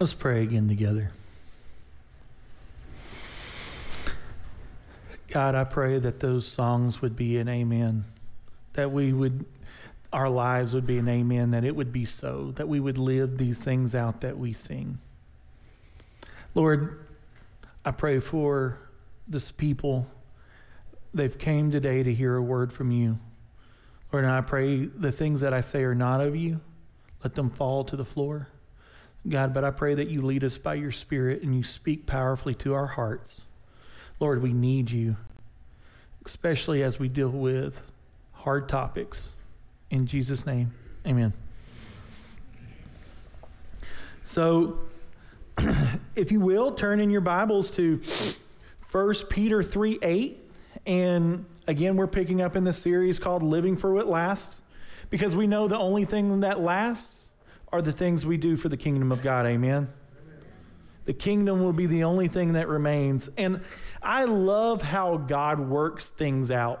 Let's pray again together. God, I pray that those songs would be an amen, that our lives would be an amen, that it would be so, that we would live these things out that we sing. Lord, I pray for this people. They've came today to hear a word from you. Lord, and I pray the things that I say are not of you. Let them fall to the floor. God, but I pray that you lead us by your Spirit and you speak powerfully to our hearts. Lord, we need you, especially as we deal with hard topics. In Jesus' name, amen. So, if you will, turn in your Bibles to 1 Peter 3:8. And again, we're picking up in this series called Living for What Lasts, because we know the only thing that lasts are the things we do for the kingdom of God. Amen. The kingdom will be the only thing that remains. And I love how God works things out.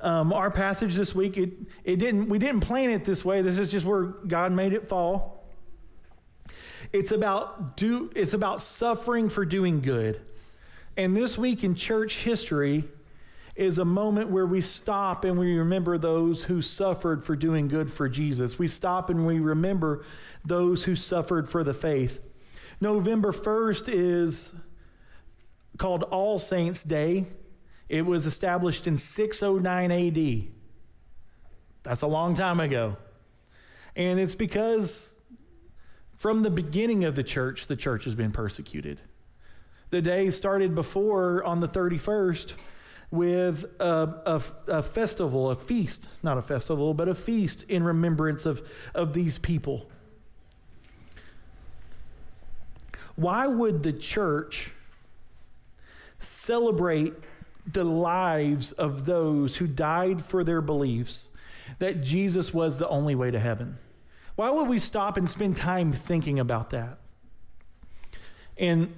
Our passage this week, we didn't plan it this way. This is just where God made it fall. It's about suffering for doing good. And this week in church history is a moment where we stop and we remember those who suffered for doing good for Jesus. We stop and we remember those who suffered for the faith. November 1st is called All Saints Day. It was established in 609 AD. That's a long time ago. And it's because from the beginning of the church has been persecuted. The day started before on the 31st, with a festival, a feast, not a festival, but a feast in remembrance of these people. Why would the church celebrate the lives of those who died for their beliefs that Jesus was the only way to heaven? Why would we stop and spend time thinking about that? And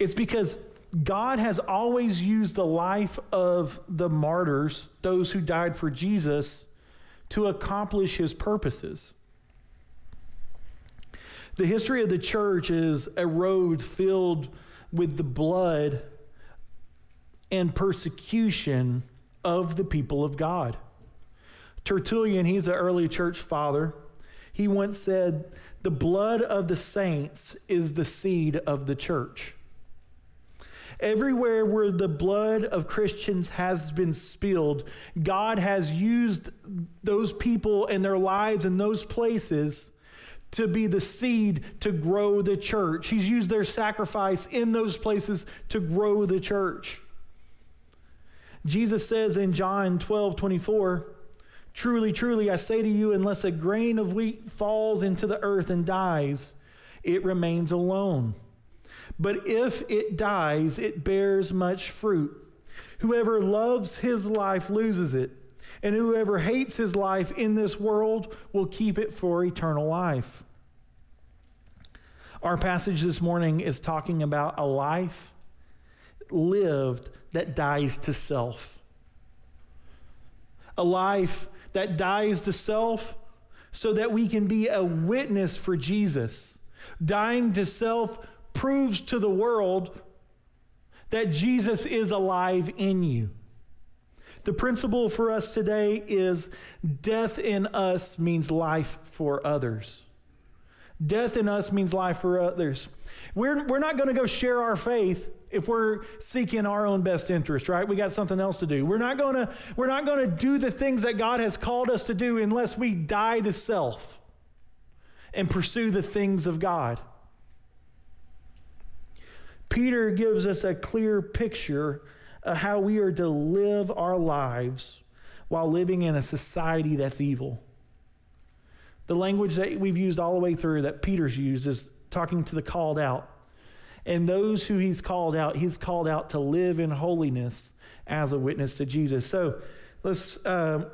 it's because God has always used the life of the martyrs, those who died for Jesus, to accomplish his purposes. The history of the church is a road filled with the blood and persecution of the people of God. Tertullian, he's an early church father. He once said, "The blood of the saints is the seed of the church." Everywhere where the blood of Christians has been spilled, God has used those people and their lives in those places to be the seed to grow the church. He's used their sacrifice in those places to grow the church. Jesus says in John 12:24, "Truly, truly, I say to you, unless a grain of wheat falls into the earth and dies, it remains alone. But if it dies, it bears much fruit. Whoever loves his life loses it, and whoever hates his life in this world will keep it for eternal life." Our passage this morning is talking about a life lived that dies to self. A life that dies to self so that we can be a witness for Jesus. Dying to self proves to the world that Jesus is alive in you. The principle for us today is death in us means life for others. Death in us means life for others. We're not going to go share our faith if we're seeking our own best interest, right? We got something else to do. We're not going to do the things that God has called us to do unless we die to self and pursue the things of God. Peter gives us a clear picture of how we are to live our lives while living in a society that's evil. The language that we've used all the way through, that Peter's used, is talking to the called out. And those who he's called out to live in holiness as a witness to Jesus. So let's,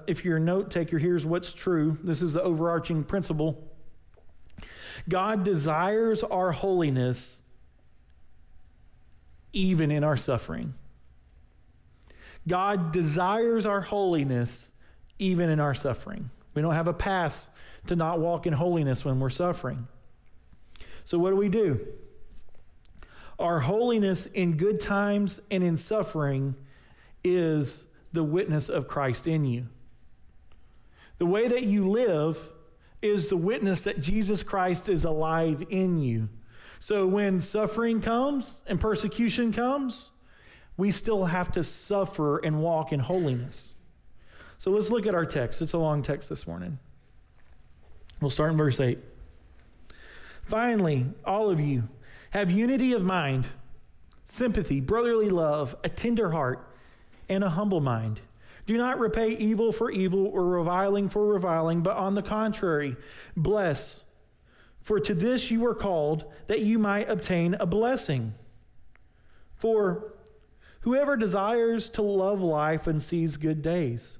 if you're a note taker, here's what's true. This is the overarching principle. God desires our holiness even in our suffering. God desires our holiness even in our suffering. We don't have a pass to not walk in holiness when we're suffering. So what do? Our holiness in good times and in suffering is the witness of Christ in you. The way that you live is the witness that Jesus Christ is alive in you. So when suffering comes and persecution comes, we still have to suffer and walk in holiness. So let's look at our text. It's a long text this morning. We'll start in verse 8. Finally, all of you have unity of mind, sympathy, brotherly love, a tender heart, and a humble mind. Do not repay evil for evil or reviling for reviling, but on the contrary, bless. For to this you were called, that you might obtain a blessing. For whoever desires to love life and sees good days,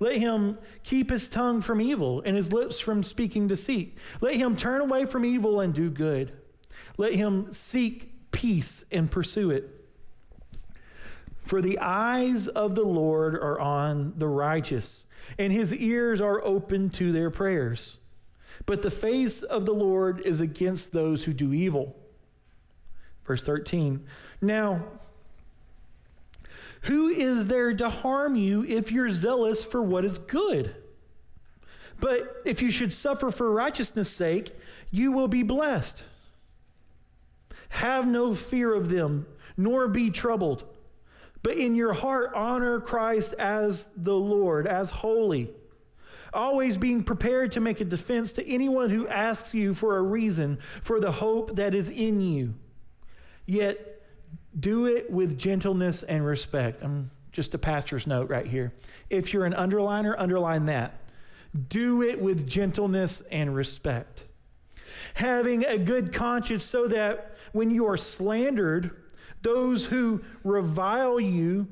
let him keep his tongue from evil and his lips from speaking deceit. Let him turn away from evil and do good. Let him seek peace and pursue it. For the eyes of the Lord are on the righteous, and his ears are open to their prayers. But the face of the Lord is against those who do evil. Verse 13. Now, who is there to harm you if you're zealous for what is good? But if you should suffer for righteousness' sake, you will be blessed. Have no fear of them, nor be troubled. But in your heart, honor Christ as the Lord, as holy, always being prepared to make a defense to anyone who asks you for a reason for the hope that is in you. Yet, do it with gentleness and respect. I'm just a pastor's note right here. If you're an underliner, underline that. Do it with gentleness and respect. Having a good conscience so that when you are slandered, those who revile you,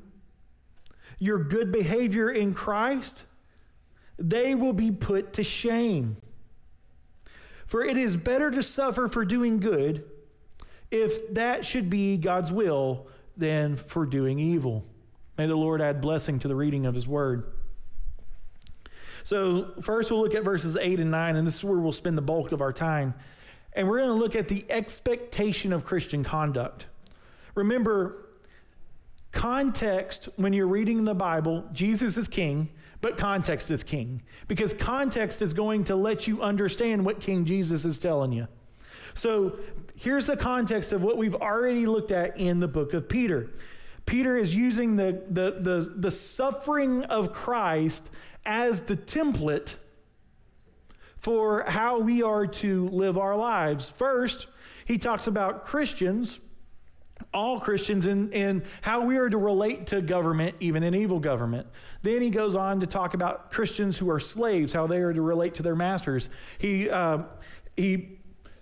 your good behavior in Christ, they will be put to shame. For it is better to suffer for doing good, if that should be God's will, then for doing evil. May the Lord add blessing to the reading of his word. So first we'll look at verses 8 and 9, and this is where we'll spend the bulk of our time. And we're going to look at the expectation of Christian conduct. Remember, context, when you're reading the Bible, Jesus is king, but context is king. Because context is going to let you understand what King Jesus is telling you. So here's the context of what we've already looked at in the book of Peter. Peter is using the suffering of Christ as the template for how we are to live our lives. First, he talks about Christians, all Christians, and how we are to relate to government, even an evil government. Then he goes on to talk about Christians who are slaves, how they are to relate to their masters. He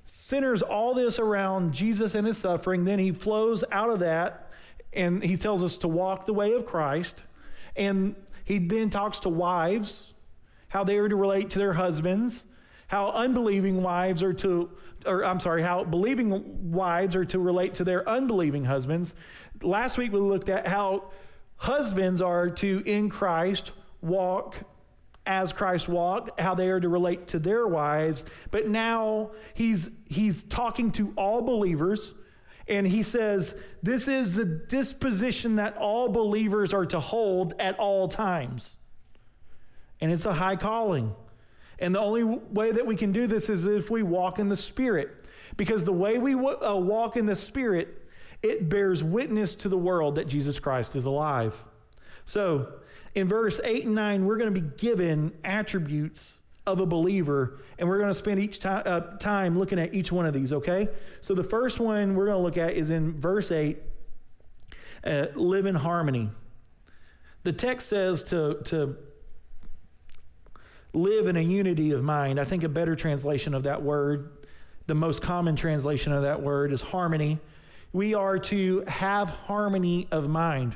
centers all this around Jesus and his suffering. Then he flows out of that and he tells us to walk the way of Christ. And he then talks to wives, how they are to relate to their husbands, how unbelieving wives are to, how believing wives are to relate to their unbelieving husbands. Last week we looked at how husbands are to, in Christ, walk as Christ walked, how they are to relate to their wives. But now he's talking to all believers, and he says, this is the disposition that all believers are to hold at all times. And it's a high calling. And the only way that we can do this is if we walk in the Spirit. Because the way we walk in the Spirit, it bears witness to the world that Jesus Christ is alive. So, in verse 8 and 9, we're going to be given attributes of a believer, and we're going to spend each time looking at each one of these, okay? So the first one we're going to look at is in verse 8, live in harmony. The text says to live in a unity of mind. I think a better translation of that word, the most common translation of that word, is harmony. We are to have harmony of mind.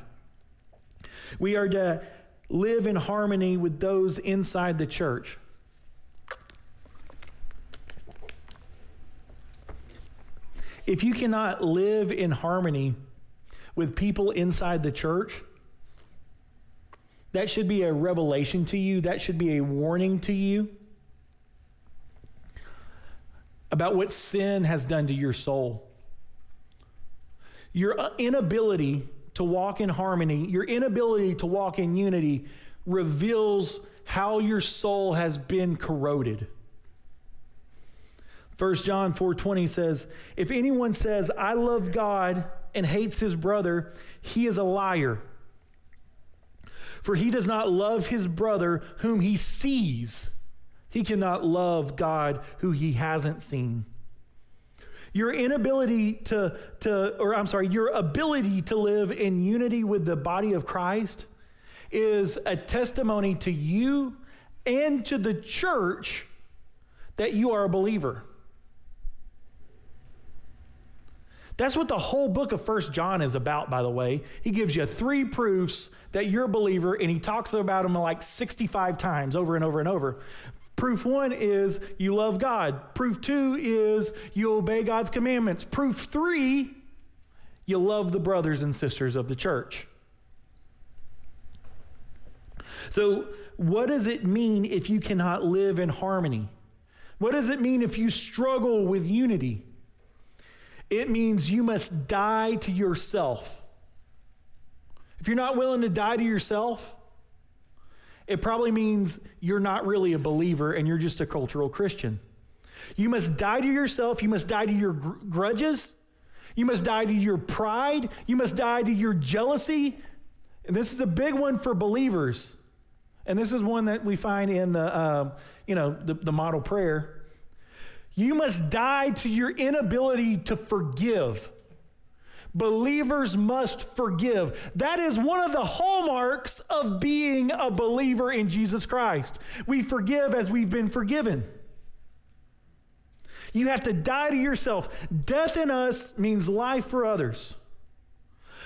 We are to live in harmony with those inside the church. If you cannot live in harmony with people inside the church, that should be a revelation to you. That should be a warning to you about what sin has done to your soul. Your inability to walk in harmony, your inability to walk in unity reveals how your soul has been corroded. 1 John 4:20 says, if anyone says, I love God and hates his brother, he is a liar. For he does not love his brother whom he sees. He cannot love God who he hasn't seen. Your inability your ability to live in unity with the body of Christ is a testimony to you and to the church that you are a believer. That's what the whole book of 1 John is about, by the way. He gives you 3 proofs that you're a believer, and he talks about them like 65 times over and over and over. Proof 1 is you love God. Proof 2 is you obey God's commandments. Proof 3, you love the brothers and sisters of the church. So what does it mean if you cannot live in harmony? What does it mean if you struggle with unity? It means you must die to yourself. If you're not willing to die to yourself, it probably means you're not really a believer and you're just a cultural Christian. You must die to yourself. You must die to your grudges. You must die to your pride. You must die to your jealousy. And this is a big one for believers. And this is one that we find in the model prayer. You must die to your inability to forgive. Believers must forgive. That is one of the hallmarks of being a believer in Jesus Christ. We forgive as we've been forgiven. You have to die to yourself. Death in us means life for others.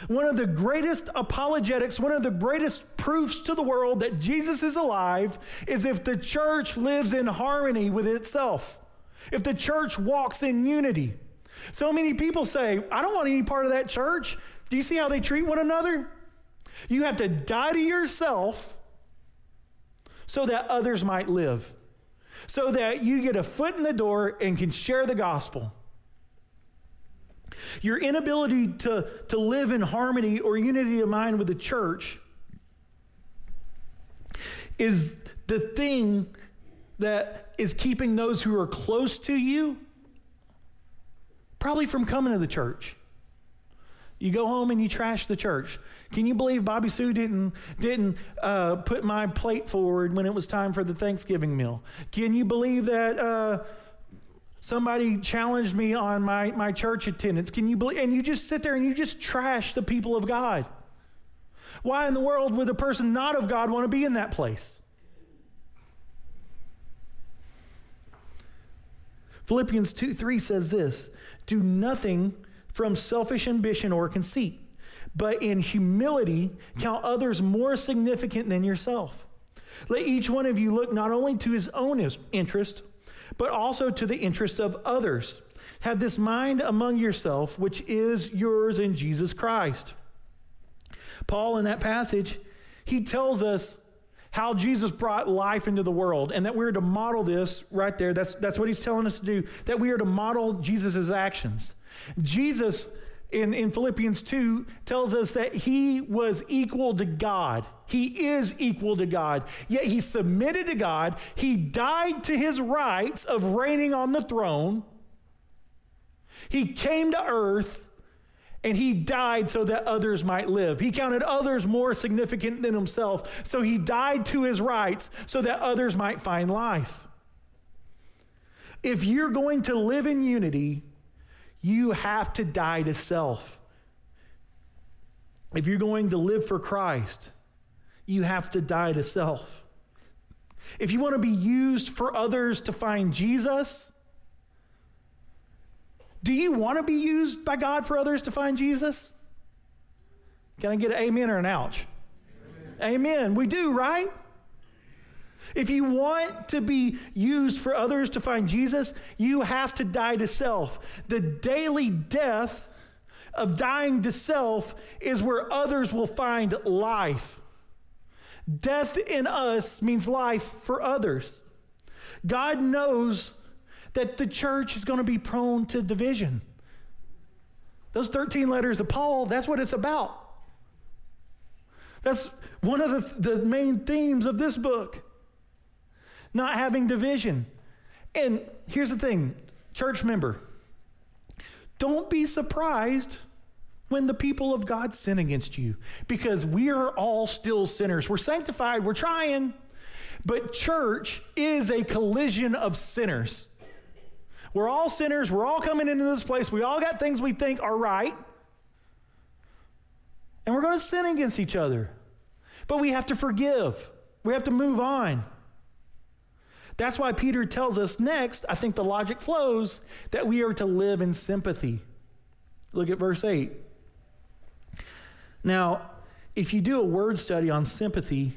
One of the greatest apologetics, one of the greatest proofs to the world that Jesus is alive is if the church lives in harmony with itself. If the church walks in unity. So many people say, I don't want any part of that church. Do you see how they treat one another? You have to die to yourself so that others might live, so that you get a foot in the door and can share the gospel. Your inability to live in harmony or unity of mind with the church is the thing that is keeping those who are close to you probably from coming to the church. You go home and you trash the church. Can you believe Bobby Sue didn't put my plate forward when it was time for the Thanksgiving meal? Can you believe that somebody challenged me on my church attendance? Can you believe? And you just sit there and you just trash the people of God. Why in the world would a person not of God want to be in that place? Philippians 2:3 says this, do nothing from selfish ambition or conceit, but in humility count others more significant than yourself. Let each one of you look not only to his own interest, but also to the interest of others. Have this mind among yourself, which is yours in Jesus Christ. Paul, in that passage, he tells us how Jesus brought life into the world, and that we're to model this right there. That's what he's telling us to do, that we are to model Jesus' actions. Jesus, in Philippians 2, tells us that he was equal to God. He is equal to God, yet he submitted to God. He died to his rights of reigning on the throne. He came to earth, and he died so that others might live. He counted others more significant than himself. So he died to his rights so that others might find life. If you're going to live in unity, you have to die to self. If you're going to live for Christ, you have to die to self. If you want to be used for others to find Jesus, do you want to be used by God for others to find Jesus? Can I get an amen or an ouch? Amen. Amen. We do, right? If you want to be used for others to find Jesus, you have to die to self. The daily death of dying to self is where others will find life. Death in us means life for others. God knows that the church is going to be prone to division. Those 13 letters of Paul, that's what it's about. That's one of the main themes of this book. Not having division. And here's the thing, church member, don't be surprised when the people of God sin against you, because we are all still sinners. We're sanctified, we're trying, but church is a collision of sinners. We're all sinners, we're all coming into this place, we all got things we think are right, and we're going to sin against each other. But we have to forgive. We have to move on. That's why Peter tells us next, I think the logic flows, that we are to live in sympathy. Look at verse 8. Now, if you do a word study on sympathy,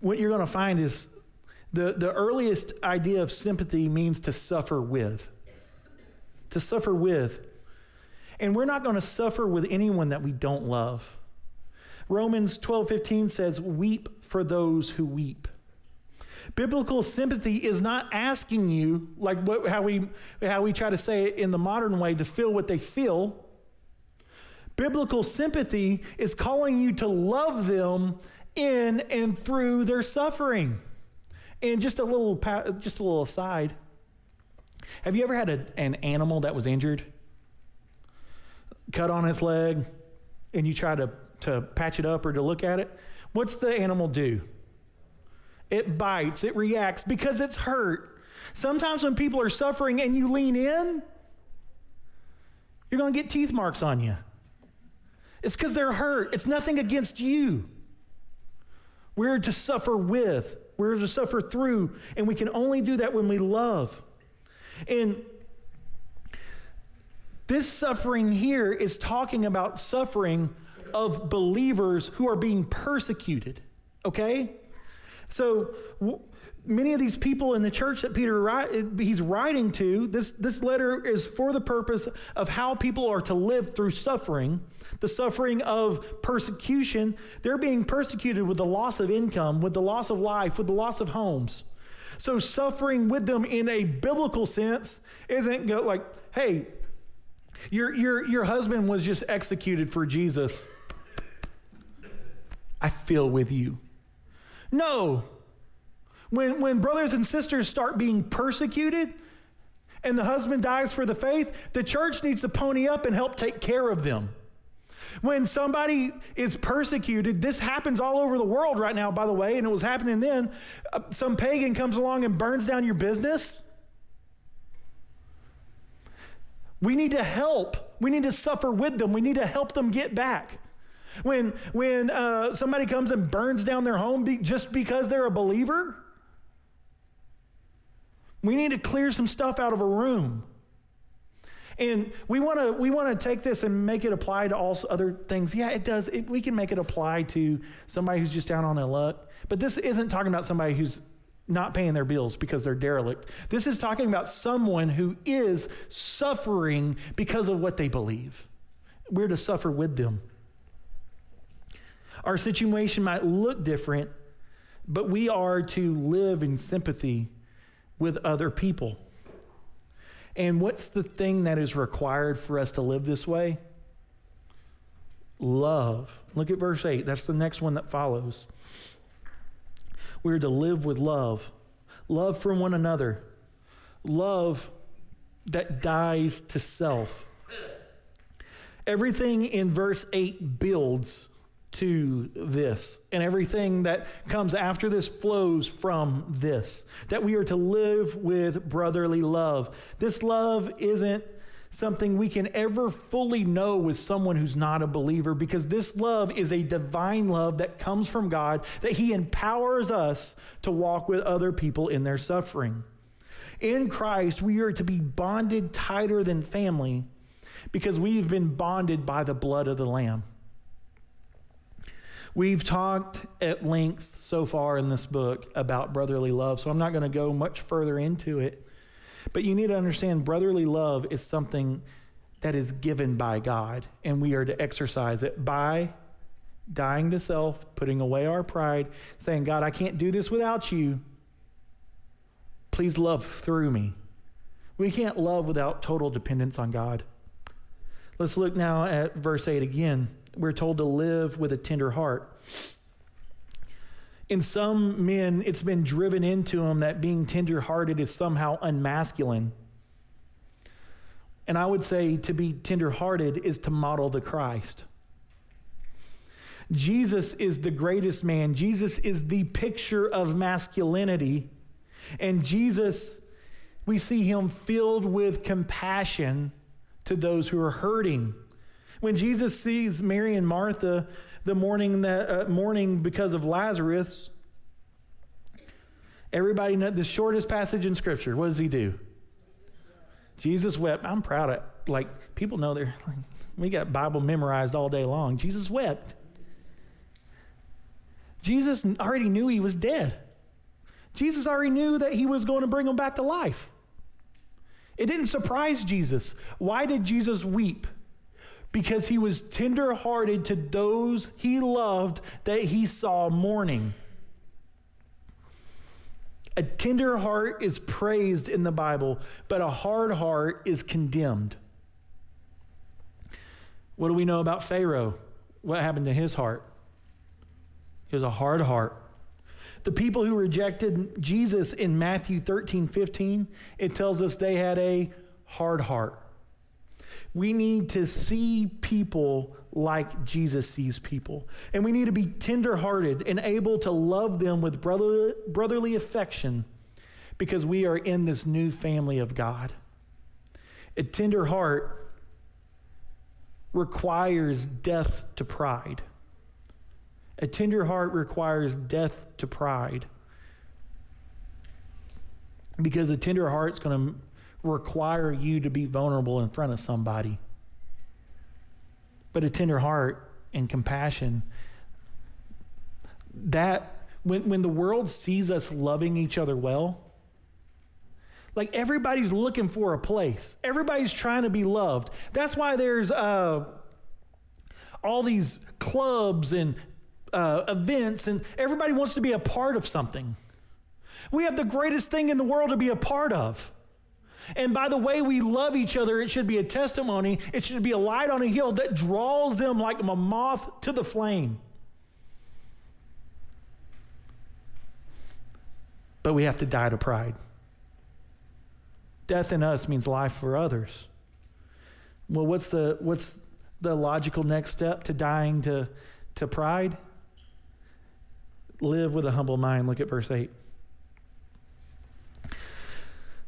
what you're going to find is the earliest idea of sympathy means to suffer with. To suffer with. And we're not going to suffer with anyone that we don't love. Romans 12:15 says, weep for those who weep. Biblical sympathy is not asking you, like how we try to say it in the modern way, to feel what they feel. Biblical sympathy is calling you to love them in and through their suffering. And just a little aside. Have you ever had an animal that was injured? Cut on its leg, and you try to patch it up or to look at it? What's the animal do? It bites, it reacts because it's hurt. Sometimes when people are suffering and you lean in, you're going to get teeth marks on you. It's because they're hurt. It's nothing against you. We're to suffer with, we're to suffer through, and we can only do that when we love. And this suffering here is talking about suffering of believers who are being persecuted, okay? So many of these people in the church that he's writing to, this letter is for the purpose of how people are to live through suffering, the suffering of persecution. They're being persecuted with the loss of income, with the loss of life, with the loss of homes. So suffering with them in a biblical sense isn't like, hey, your husband was just executed for Jesus. I feel with you. No, when brothers and sisters start being persecuted and the husband dies for the faith, the church needs to pony up and help take care of them. When somebody is persecuted, this happens all over the world right now, by the way, and it was happening then. Some pagan comes along and burns down your business. We need to help. We need to suffer with them. We need to help them get back. When somebody comes and burns down their home just because they're a believer, we need to clear some stuff out of a room. And we want to take this and make it apply to all other things. Yeah, it does. We can make it apply to somebody who's just down on their luck. But this isn't talking about somebody who's not paying their bills because they're derelict. This is talking about someone who is suffering because of what they believe. We're to suffer with them. Our situation might look different, but we are to live in sympathy with other people. And what's the thing that is required for us to live this way? Love. Look at verse 8. That's the next one that follows. We're to live with love. Love for one another. Love that dies to self. Everything in verse 8 builds to this, and everything that comes after this flows from this, that we are to live with brotherly love. This love isn't something we can ever fully know with someone who's not a believer, because this love is a divine love that comes from God, that he empowers us to walk with other people in their suffering. In Christ, we are to be bonded tighter than family because we've been bonded by the blood of the Lamb. We've talked at length so far in this book about brotherly love, so I'm not going to go much further into it. But you need to understand brotherly love is something that is given by God, and we are to exercise it by dying to self, putting away our pride, saying, God, I can't do this without you. Please love through me. We can't love without total dependence on God. Let's look now at verse 8 again. We're told to live with a tender heart. In some men, it's been driven into them that being tender-hearted is somehow unmasculine. And I would say to be tender-hearted is to model the Christ. Jesus is the greatest man. Jesus is the picture of masculinity. And Jesus, we see him filled with compassion to those who are hurting. When Jesus sees Mary and Martha the morning because of Lazarus, everybody knows the shortest passage in Scripture. What does he do? Jesus wept. I'm proud of it. Like, people know they're like, we got Bible memorized all day long. Jesus wept. Jesus already knew he was dead. Jesus already knew that he was going to bring him back to life. It didn't surprise Jesus. Why did Jesus weep? Because he was tender-hearted to those he loved that he saw mourning. A tender heart is praised in the Bible, but a hard heart is condemned. What do we know about Pharaoh? What happened to his heart? It was a hard heart. The people who rejected Jesus in Matthew 13:15, it tells us they had a hard heart. We need to see people like Jesus sees people. And we need to be tenderhearted and able to love them with brotherly affection because we are in this new family of God. A tender heart requires death to pride. A tender heart requires death to pride because a tender heart's going to require you to be vulnerable in front of somebody. But a tender heart and compassion, that when the world sees us loving each other well, like everybody's looking for a place. Everybody's trying to be loved. That's why there's all these clubs and events, and everybody wants to be a part of something. We have the greatest thing in the world to be a part of. And by the way we love each other, it should be a testimony. It should be a light on a hill that draws them like a moth to the flame. But we have to die to pride. Death in us means life for others. Well, what's the logical next step to dying to pride? Live with a humble mind. Look at verse 8.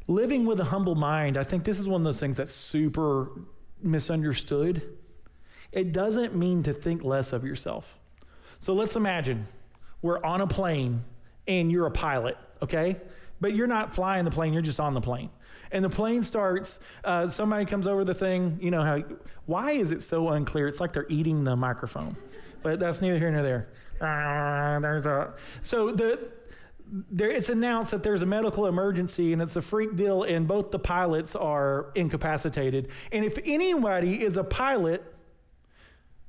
Living with a humble mind, I think this is one of those things that's super misunderstood. It doesn't mean to think less of yourself. So let's imagine we're on a plane and you're a pilot, okay? But you're not flying the plane, you're just on the plane. And the plane starts, somebody comes over the thing, you know, why is it so unclear? It's like they're eating the microphone. But that's neither here nor there. It's announced that there's a medical emergency and it's a freak deal and both the pilots are incapacitated. And if anybody is a pilot,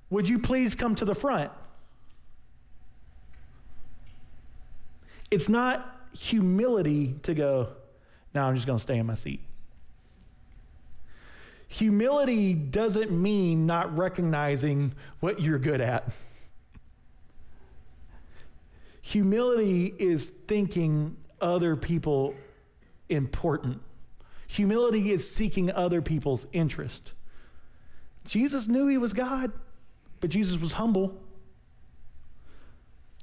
would you please come to the front? It's not humility to go, no, I'm just going to stay in my seat. Humility doesn't mean not recognizing what you're good at. Humility is thinking other people important. Humility is seeking other people's interest. Jesus knew he was God, but Jesus was humble.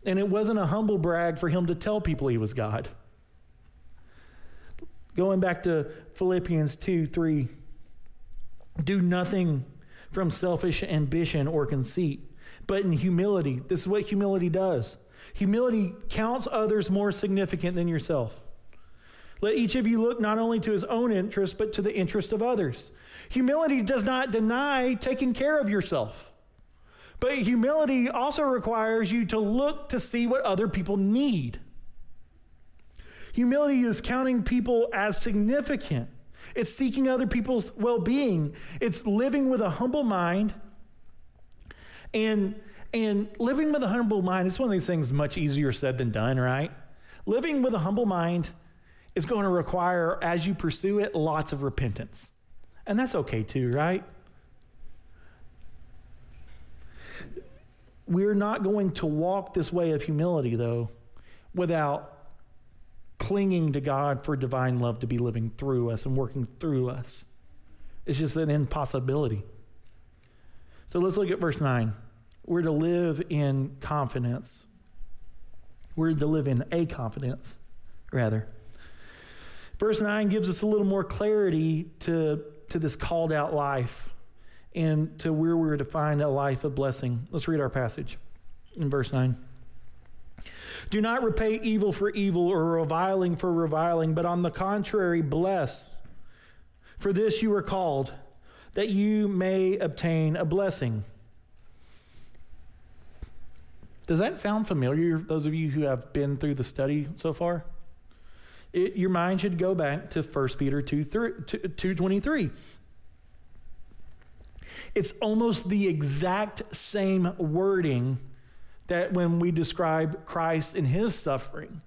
And it wasn't a humble brag for him to tell people he was God. Going back to Philippians 2:3, do nothing from selfish ambition or conceit, but in humility. This is what humility does. Humility counts others more significant than yourself. Let each of you look not only to his own interest, but to the interest of others. Humility does not deny taking care of yourself. But humility also requires you to look to see what other people need. Humility is counting people as significant. It's seeking other people's well-being. It's living with a humble mind and living with a humble mind, it's one of these things much easier said than done, right? Living with a humble mind is going to require, as you pursue it, lots of repentance. And that's okay too, right? We're not going to walk this way of humility, though, without clinging to God for divine love to be living through us and working through us. It's just an impossibility. So let's look at verse 9. We're to live in confidence. We're to live in a confidence, rather. Verse 9 gives us a little more clarity to this called out life and to where we're to find a life of blessing. Let's read our passage in verse 9. Do not repay evil for evil or reviling for reviling, but on the contrary, bless. For this you were called, that you may obtain a blessing. Does that sound familiar, those of you who have been through the study so far? Your mind should go back to 1 Peter 2:23. It's almost the exact same wording that when we describe Christ in his suffering.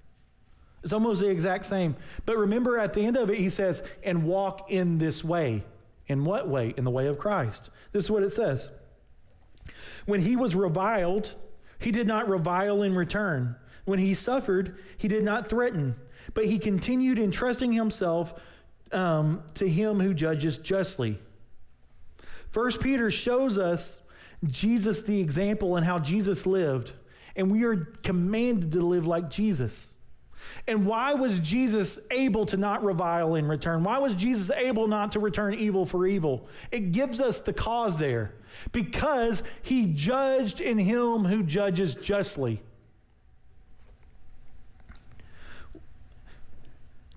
It's almost the exact same. But remember, at the end of it, he says, and walk in this way. In what way? In the way of Christ. This is what it says. When he was reviled, he did not revile in return. When he suffered, he did not threaten, but he continued entrusting himself to him who judges justly. 1 Peter shows us Jesus the example and how Jesus lived, and we are commanded to live like Jesus. And why was Jesus able to not revile in return? Why was Jesus able not to return evil for evil? It gives us the cause there, because he judged in him who judges justly.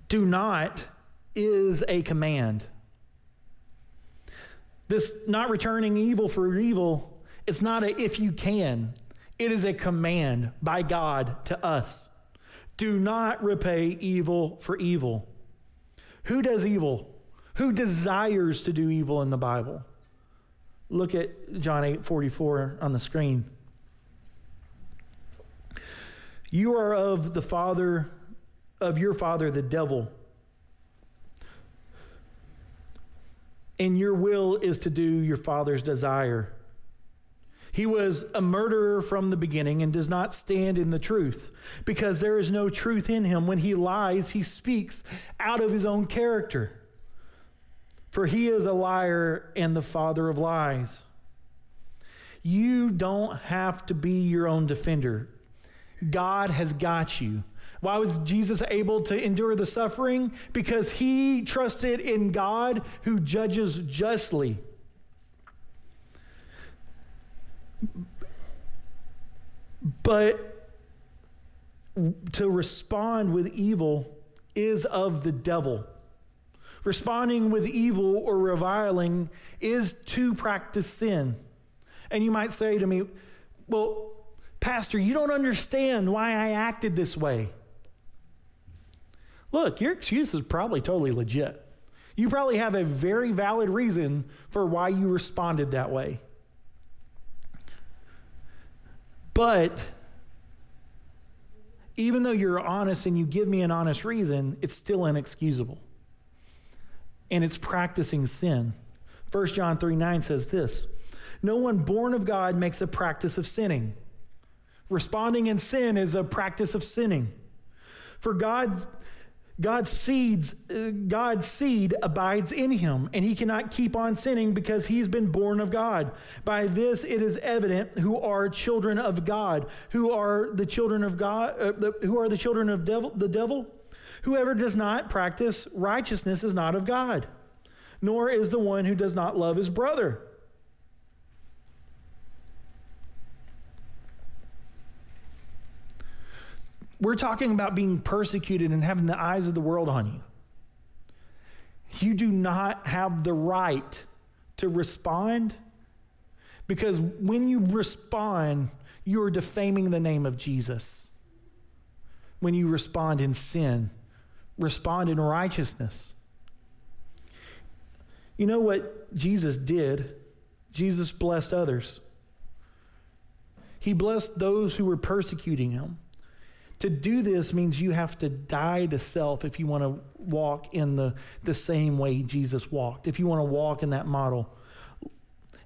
Do not is a command. This not returning evil for evil, it's not a if you can. It is a command by God to us. Do not repay evil for evil. Who does evil? Who desires to do evil in the Bible? Look at John 8:44 on the screen. You are of the father, of your father, the devil, and your will is to do your father's desire. He was a murderer from the beginning and does not stand in the truth, because there is no truth in him. When he lies, he speaks out of his own character, for he is a liar and the father of lies. You don't have to be your own defender. God has got you. Why was Jesus able to endure the suffering? Because he trusted in God who judges justly. But to respond with evil is of the devil. Responding with evil or reviling is to practice sin. And you might say to me, well, Pastor, you don't understand why I acted this way. Look, your excuse is probably totally legit. You probably have a very valid reason for why you responded that way. But even though you're honest and you give me an honest reason, it's still inexcusable. And it's practicing sin. 1 John 3:9 says this, no one born of God makes a practice of sinning. Responding in sin is a practice of sinning. For God's seed abides in him, and he cannot keep on sinning because he's been born of God. By this it is evident who are children of God, who are the children of the devil. Whoever does not practice righteousness is not of God, nor is the one who does not love his brother. We're talking about being persecuted and having the eyes of the world on you. You do not have the right to respond, because when you respond, you're defaming the name of Jesus. When you respond in sin, respond in righteousness. You know what Jesus did? Jesus blessed others. He blessed those who were persecuting him. To do this means you have to die to self if you want to walk in the same way Jesus walked, if you want to walk in that model.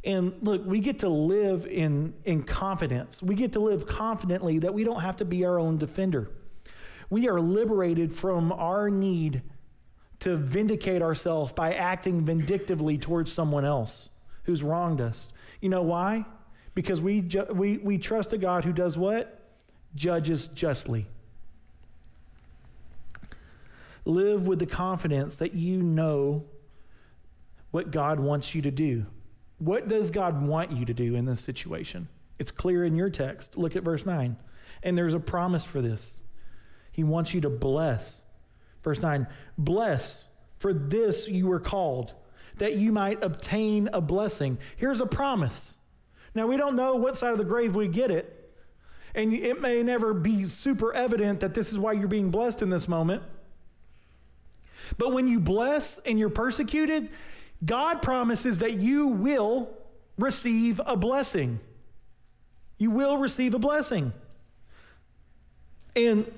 And look, we get to live in confidence. We get to live confidently that we don't have to be our own defender. We are liberated from our need to vindicate ourselves by acting vindictively towards someone else who's wronged us. You know why? Because we trust a God who does what? Judges justly. Live with the confidence that you know what God wants you to do. What does God want you to do in this situation? It's clear in your text. Look at verse 9. And there's a promise for this. He wants you to bless. Verse 9, bless, for this you were called, that you might obtain a blessing. Here's a promise. Now, we don't know what side of the grave we get it. And it may never be super evident that this is why you're being blessed in this moment. But when you bless and you're persecuted, God promises that you will receive a blessing. You will receive a blessing. And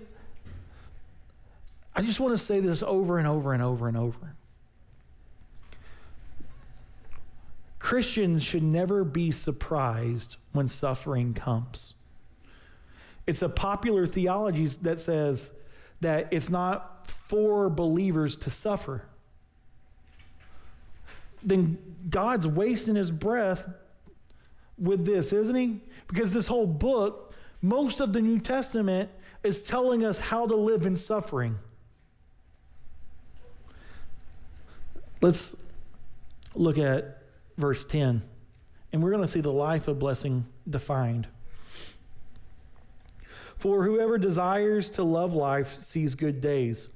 I just want to say this over and over and over and over. Christians should never be surprised when suffering comes. It's a popular theology that says that it's not for believers to suffer. Then God's wasting his breath with this, isn't he? Because this whole book, most of the New Testament, is telling us how to live in suffering. Let's look at verse 10, and we're going to see the life of blessing defined. For whoever desires to love life sees good days.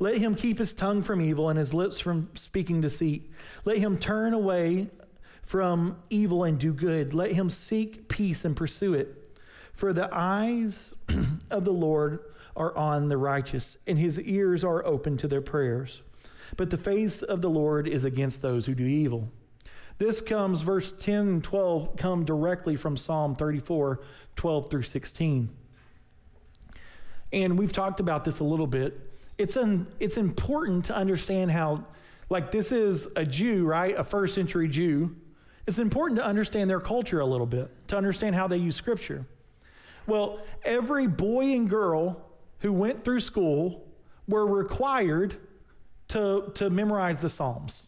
Let him keep his tongue from evil and his lips from speaking deceit. Let him turn away from evil and do good. Let him seek peace and pursue it. For the eyes of the Lord are on the righteous, and his ears are open to their prayers. But the face of the Lord is against those who do evil. This comes, verse 10 and 12, come directly from Psalm 34, 12 through 16. And we've talked about this a little bit. It's important to understand how, like, this is a Jew, right? A first century Jew. It's important to understand their culture a little bit, to understand how they use scripture. Well, every boy and girl who went through school were required to memorize the Psalms.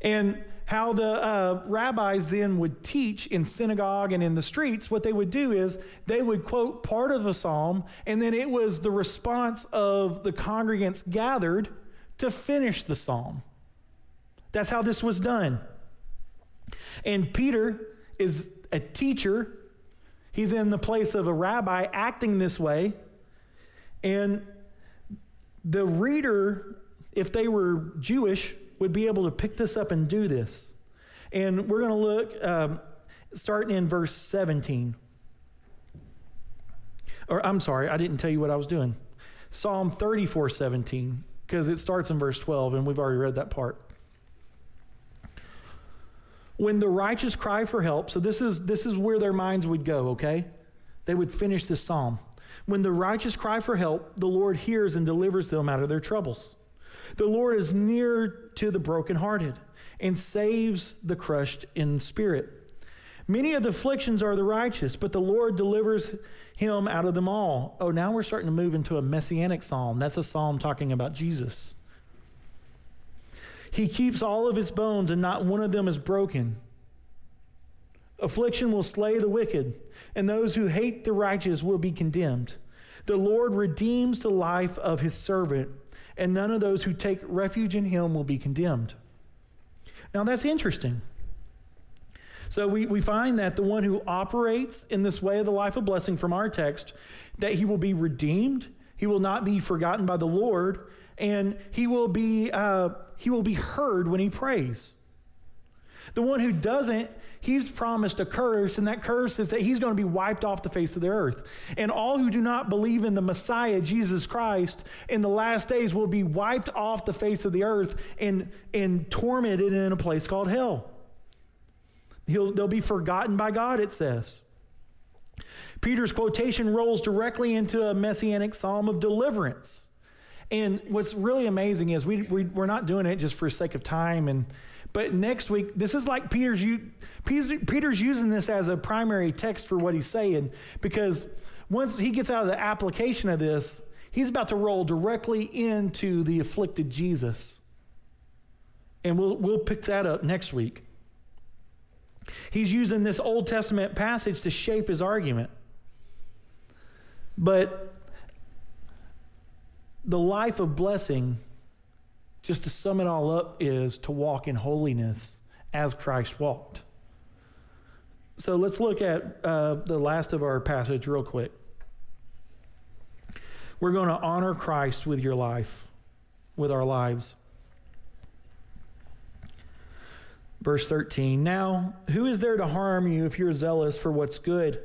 And how the rabbis then would teach in synagogue and in the streets, what they would do is they would quote part of a psalm, and then it was the response of the congregants gathered to finish the psalm. That's how this was done. And Peter is a teacher. He's in the place of a rabbi acting this way. And the reader, if they were Jewish, would be able to pick this up and do this. And we're going to look, starting in verse 17. Or I'm sorry, I didn't tell you what I was doing. Psalm 34, 17, because it starts in verse 12, and we've already read that part. When the righteous cry for help, so this is where their minds would go, okay? They would finish this psalm. When the righteous cry for help, the Lord hears and delivers them out of their troubles. The Lord is near to the brokenhearted and saves the crushed in spirit. Many of the afflictions are the righteous, but the Lord delivers him out of them all. Oh, now we're starting to move into a messianic psalm. That's a psalm talking about Jesus. He keeps all of his bones, and not one of them is broken. Affliction will slay the wicked, and those who hate the righteous will be condemned. The Lord redeems the life of his servant, and none of those who take refuge in him will be condemned. Now that's interesting. So we find that the one who operates in this way of the life of blessing from our text, that he will be redeemed, he will not be forgotten by the Lord, and he will be heard when he prays. The one who doesn't, he's promised a curse, and that curse is that he's going to be wiped off the face of the earth. And all who do not believe in the Messiah, Jesus Christ, in the last days will be wiped off the face of the earth and tormented in a place called hell. They'll be forgotten by God, it says. Peter's quotation rolls directly into a messianic psalm of deliverance. And what's really amazing is we're not doing it just for the sake of time. But next week, this is like Peter's using this as a primary text for what he's saying, because once he gets out of the application of this, he's about to roll directly into the afflicted Jesus. And we'll pick that up next week. He's using this Old Testament passage to shape his argument. But the life of blessing, just to sum it all up, is to walk in holiness as Christ walked. So let's look at the last of our passage real quick. We're going to honor Christ with your life, with our lives. Verse 13, now who is there to harm you if you're zealous for what's good?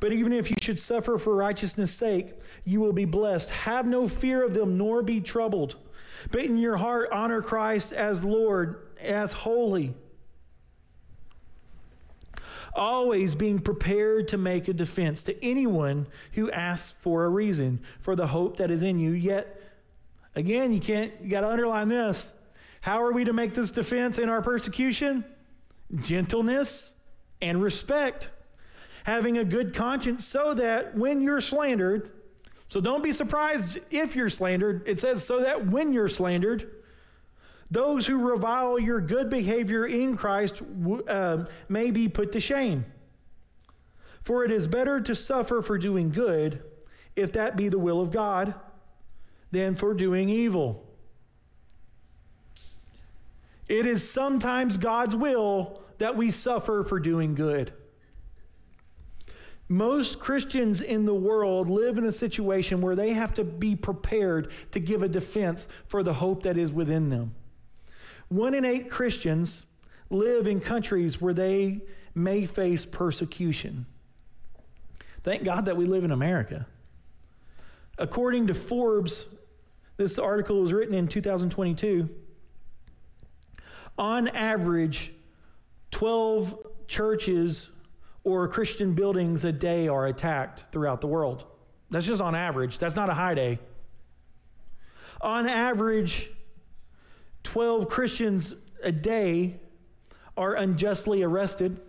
But even if you should suffer for righteousness' sake, you will be blessed. Have no fear of them, nor be troubled. But in your heart, honor Christ as Lord, as holy. Always being prepared to make a defense to anyone who asks for a reason for the hope that is in you. Yet, again, you got to underline this. How are we to make this defense in our persecution? Gentleness and respect, having a good conscience, so that when you're slandered, so don't be surprised if you're slandered. It says, so that when you're slandered, those who revile your good behavior in Christ may be put to shame. For it is better to suffer for doing good, if that be the will of God, than for doing evil. It is sometimes God's will that we suffer for doing good. Most Christians in the world live in a situation where they have to be prepared to give a defense for the hope that is within them. 1 in 8 Christians live in countries where they may face persecution. Thank God that we live in America. According to Forbes, this article was written in 2022, on average, 12 churches or Christian buildings a day are attacked throughout the world. That's just on average. That's not a high day. On average, 12 Christians a day are unjustly arrested.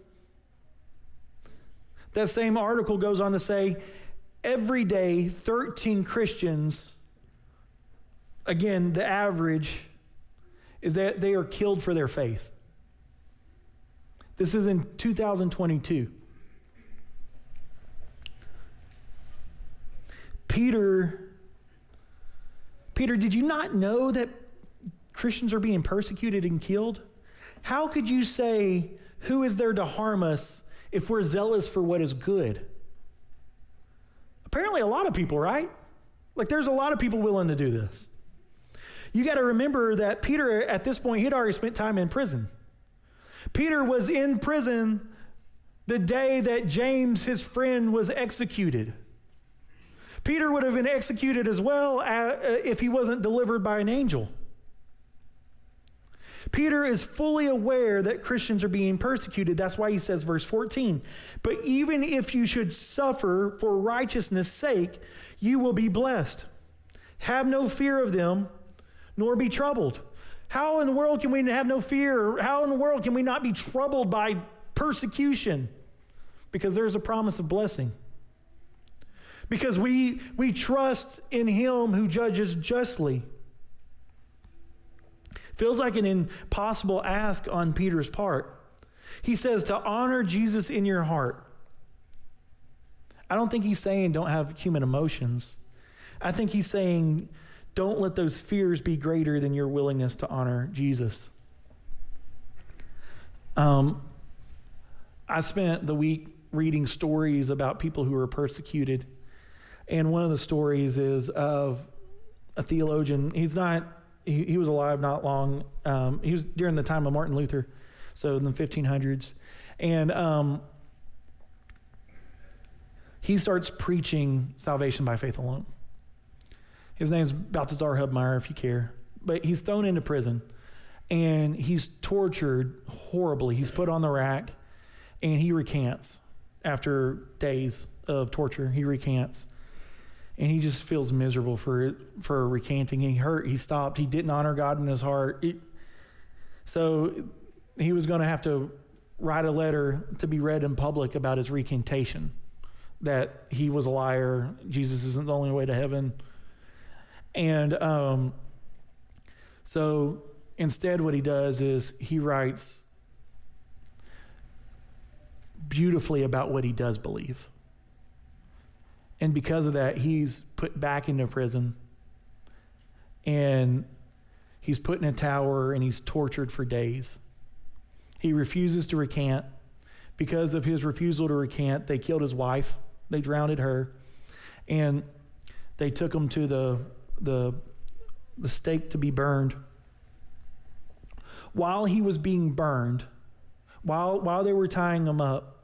That same article goes on to say, every day, 13 Christians, again, the average is that they are killed for their faith. This is in 2022. Peter, did you not know that Christians are being persecuted and killed? How could you say, who is there to harm us if we're zealous for what is good? Apparently a lot of people, right? Like there's a lot of people willing to do this. You got to remember that Peter, at this point, he'd already spent time in prison. Peter was in prison the day that James, his friend, was executed. Peter would have been executed as well if he wasn't delivered by an angel. Peter is fully aware that Christians are being persecuted. That's why he says, verse 14, but even if you should suffer for righteousness' sake, you will be blessed. Have no fear of them, nor be troubled. How in the world can we have no fear? How in the world can we not be troubled by persecution? Because there's a promise of blessing. Because we trust in him who judges justly. Feels like an impossible ask on Peter's part. He says to honor Jesus in your heart. I don't think he's saying don't have human emotions. I think he's saying, don't let those fears be greater than your willingness to honor Jesus. I spent the week reading stories about people who were persecuted. And one of the stories is of a theologian. He was alive not long. He was during the time of Martin Luther, so in the 1500s. And he starts preaching salvation by faith alone. His name's Balthasar Hubmaier, if you care. But he's thrown into prison, and he's tortured horribly. He's put on the rack, and he recants. after days of torture, he recants. And he just feels miserable for recanting. He hurt. He stopped. He didn't honor God in his heart. So he was going to have to write a letter to be read in public about his recantation, that he was a liar. Jesus isn't the only way to heaven. And so instead what he does is he writes beautifully about what he does believe. And because of that, he's put back into prison, and he's put in a tower, and he's tortured for days. He refuses to recant. Because of his refusal to recant, they killed his wife. They drowned her, and they took him to the stake to be burned. While he was being burned, while they were tying him up,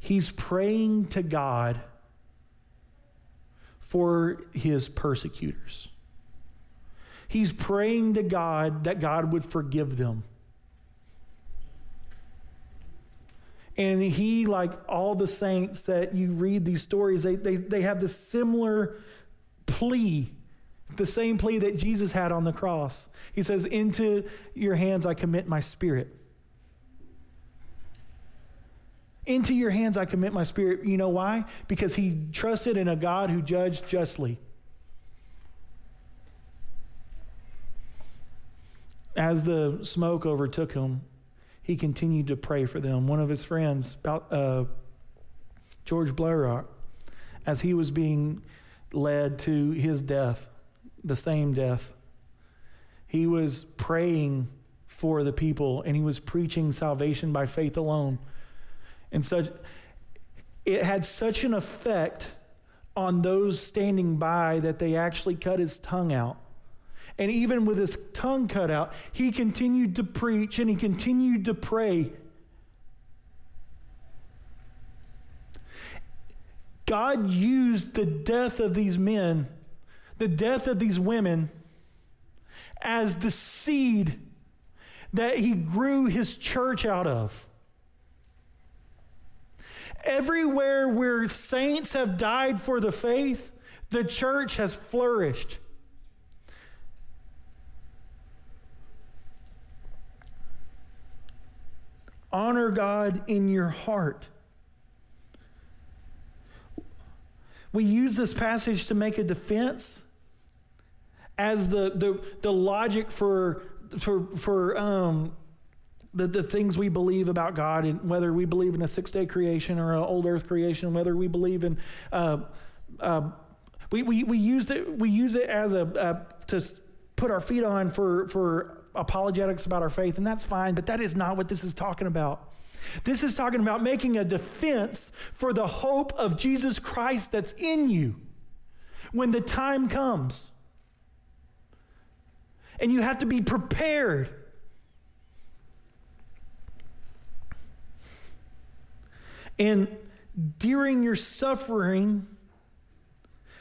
he's praying to God for his persecutors. He's praying to God that God would forgive them. And he, like all the saints that you read these stories, they have this similar plea, the same plea that Jesus had on the cross. He says, "Into your hands I commit my spirit." Into your hands I commit my spirit. You know why? Because he trusted in a God who judged justly. As the smoke overtook him, he continued to pray for them. One of his friends, George Blair, as he was being led to his death, the same death, he was praying for the people, and he was preaching salvation by faith alone. And such, it had such an effect on those standing by that they actually cut his tongue out. And even with his tongue cut out, he continued to preach and he continued to pray. God used the death of these men, the death of these women, as the seed that he grew his church out of. Everywhere where saints have died for the faith, the church has flourished. Honor God in your heart. We use this passage to make a defense as the logic for the things we believe about God, and whether we believe in a six-day creation or an old earth creation, whether we believe in we use it as a to put our feet on for apologetics about our faith, and that's fine, but that is not what this is talking about. This is talking about making a defense for the hope of Jesus Christ that's in you when the time comes. And you have to be prepared. And during your suffering,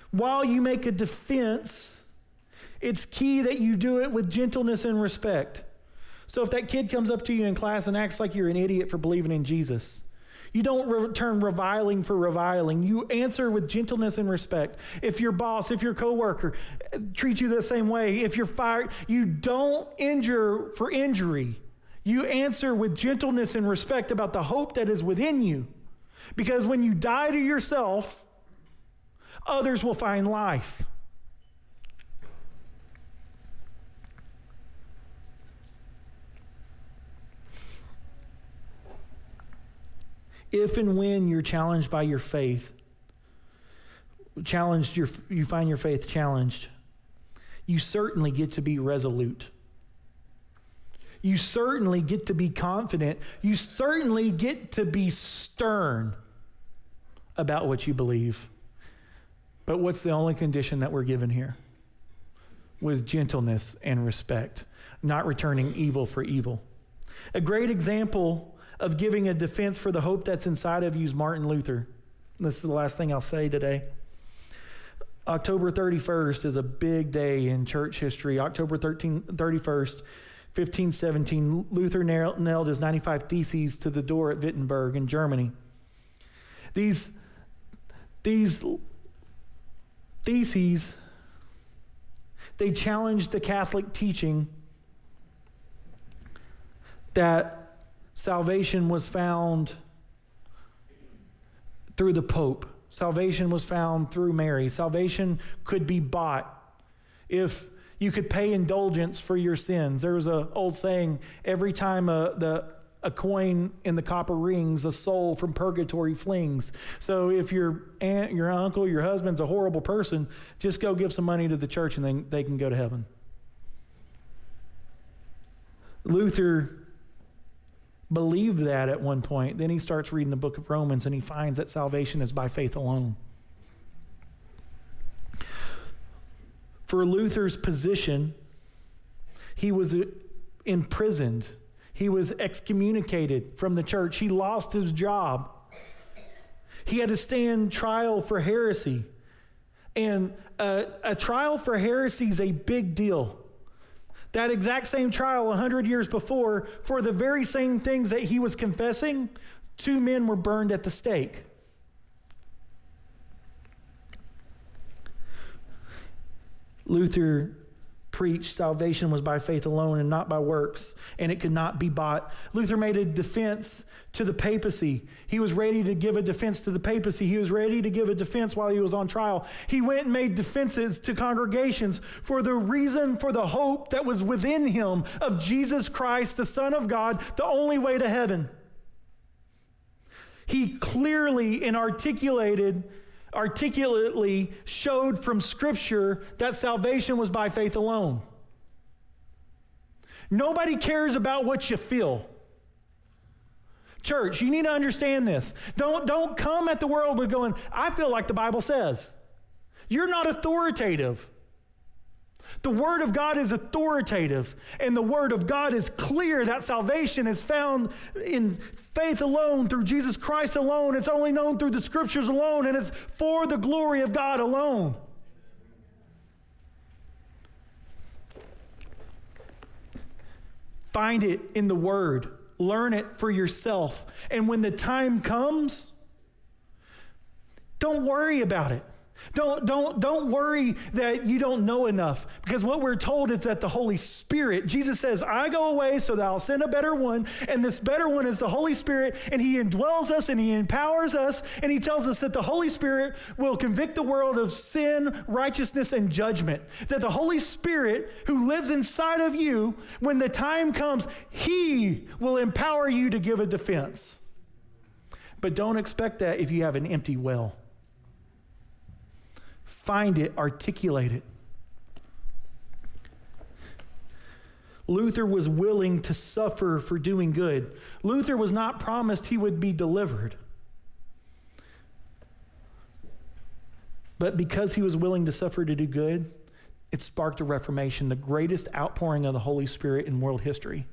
while you make a defense, it's key that you do it with gentleness and respect. So if that kid comes up to you in class and acts like you're an idiot for believing in Jesus, you don't return reviling for reviling. You answer with gentleness and respect. If your boss, if your coworker treats you the same way, if you're fired, you don't injure for injury. You answer with gentleness and respect about the hope that is within you. Because when you die to yourself, others will find life. If and when you're challenged by your faith, you find your faith challenged, you certainly get to be resolute. You certainly get to be confident. You certainly get to be stern about what you believe. But what's the only condition that we're given here? With gentleness and respect, not returning evil for evil. A great example of giving a defense for the hope that's inside of you is Martin Luther. This is the last thing I'll say today. October 31st is a big day in church history. October 31st, 1517, Luther nailed his 95 Theses to the door at Wittenberg in Germany. These theses, they challenged the Catholic teaching that salvation was found through the Pope. Salvation was found through Mary. Salvation could be bought. If you could pay indulgence for your sins. There was an old saying, every time a coin in the copper rings, a soul from purgatory flings. So if your aunt, your uncle, your husband's a horrible person, just go give some money to the church and then they can go to heaven. Luther believed that at one point. Then he starts reading the book of Romans and he finds that salvation is by faith alone. For Luther's position, he was imprisoned. He was excommunicated from the church. He lost his job. He had to stand trial for heresy. And a trial for heresy is a big deal. That exact same trial 100 years before, for the very same things that he was confessing, 2 men were burned at the stake. Luther preached salvation was by faith alone and not by works, and it could not be bought. Luther made a defense to the papacy. He was ready to give a defense to the papacy. He was ready to give a defense while he was on trial. He went and made defenses to congregations for the reason, for the hope that was within him of Jesus Christ, the Son of God, the only way to heaven. He clearly and articulately showed from Scripture that salvation was by faith alone. Nobody cares about what you feel. Church, you need to understand this. Don't come at the world with going, I feel like the Bible says. You're not authoritative. The Word of God is authoritative, and the Word of God is clear that salvation is found in faith alone, through Jesus Christ alone. It's only known through the Scriptures alone, and it's for the glory of God alone. Find it in the Word. Learn it for yourself. And when the time comes, don't worry about it. Don't worry that you don't know enough, because what we're told is that the Holy Spirit, Jesus says, I go away so that I'll send a better one, and this better one is the Holy Spirit, and he indwells us and he empowers us, and he tells us that the Holy Spirit will convict the world of sin, righteousness, and judgment. That the Holy Spirit who lives inside of you, when the time comes, he will empower you to give a defense. But don't expect that if you have an empty well. Find it, articulate it. Luther was willing to suffer for doing good. Luther was not promised he would be delivered. But because he was willing to suffer to do good, it sparked a Reformation, the greatest outpouring of the Holy Spirit in world history.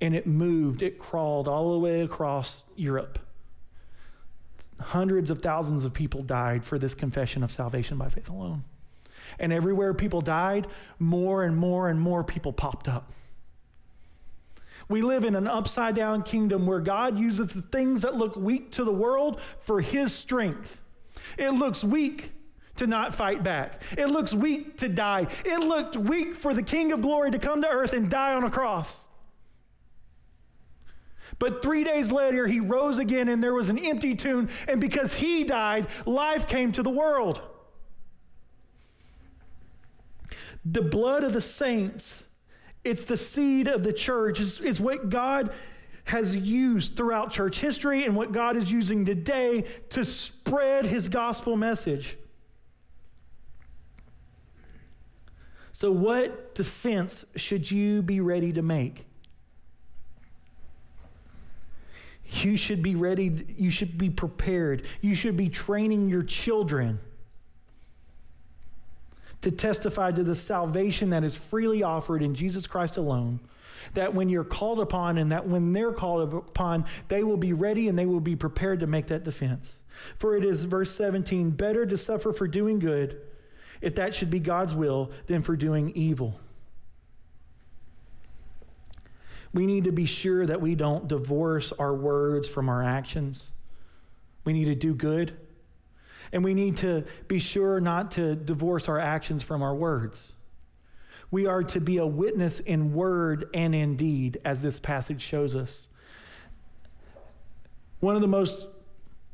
And it moved, it crawled all the way across Europe. Hundreds of thousands of people died for this confession of salvation by faith alone. And everywhere people died, more and more and more people popped up. We live in an upside-down kingdom where God uses the things that look weak to the world for his strength. It looks weak to not fight back. It looks weak to die. It looked weak for the King of Glory to come to earth and die on a cross. But 3 days later, he rose again, and there was an empty tomb. And because he died, life came to the world. The blood of the saints, it's the seed of the church. It's what God has used throughout church history and what God is using today to spread his gospel message. So what defense should you be ready to make? You should be ready. You should be prepared. You should be training your children to testify to the salvation that is freely offered in Jesus Christ alone, that when you're called upon and that when they're called upon, they will be ready and they will be prepared to make that defense. For it is, verse 17, better to suffer for doing good, if that should be God's will, than for doing evil. We need to be sure that we don't divorce our words from our actions. We need to do good. And we need to be sure not to divorce our actions from our words. We are to be a witness in word and in deed, as this passage shows us. One of the most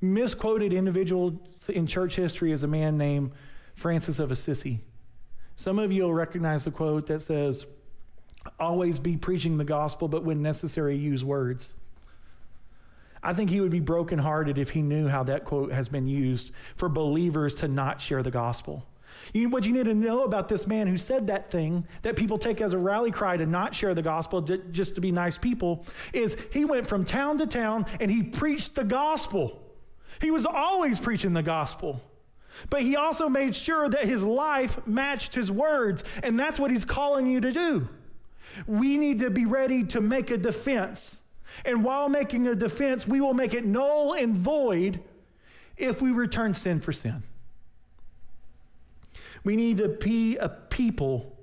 misquoted individuals in church history is a man named Francis of Assisi. Some of you will recognize the quote that says, "Always be preaching the gospel, but when necessary, use words." I think he would be brokenhearted if he knew how that quote has been used for believers to not share the gospel. What you need to know about this man who said that thing that people take as a rally cry to not share the gospel, just to be nice people, is he went from town to town and he preached the gospel. He was always preaching the gospel. But he also made sure that his life matched his words, and that's what he's calling you to do. We need to be ready to make a defense. And while making a defense, we will make it null and void if we return sin for sin. We need to be a people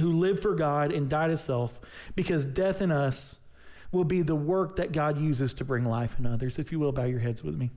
who live for God and die to self, because death in us will be the work that God uses to bring life in others. If you will, bow your heads with me.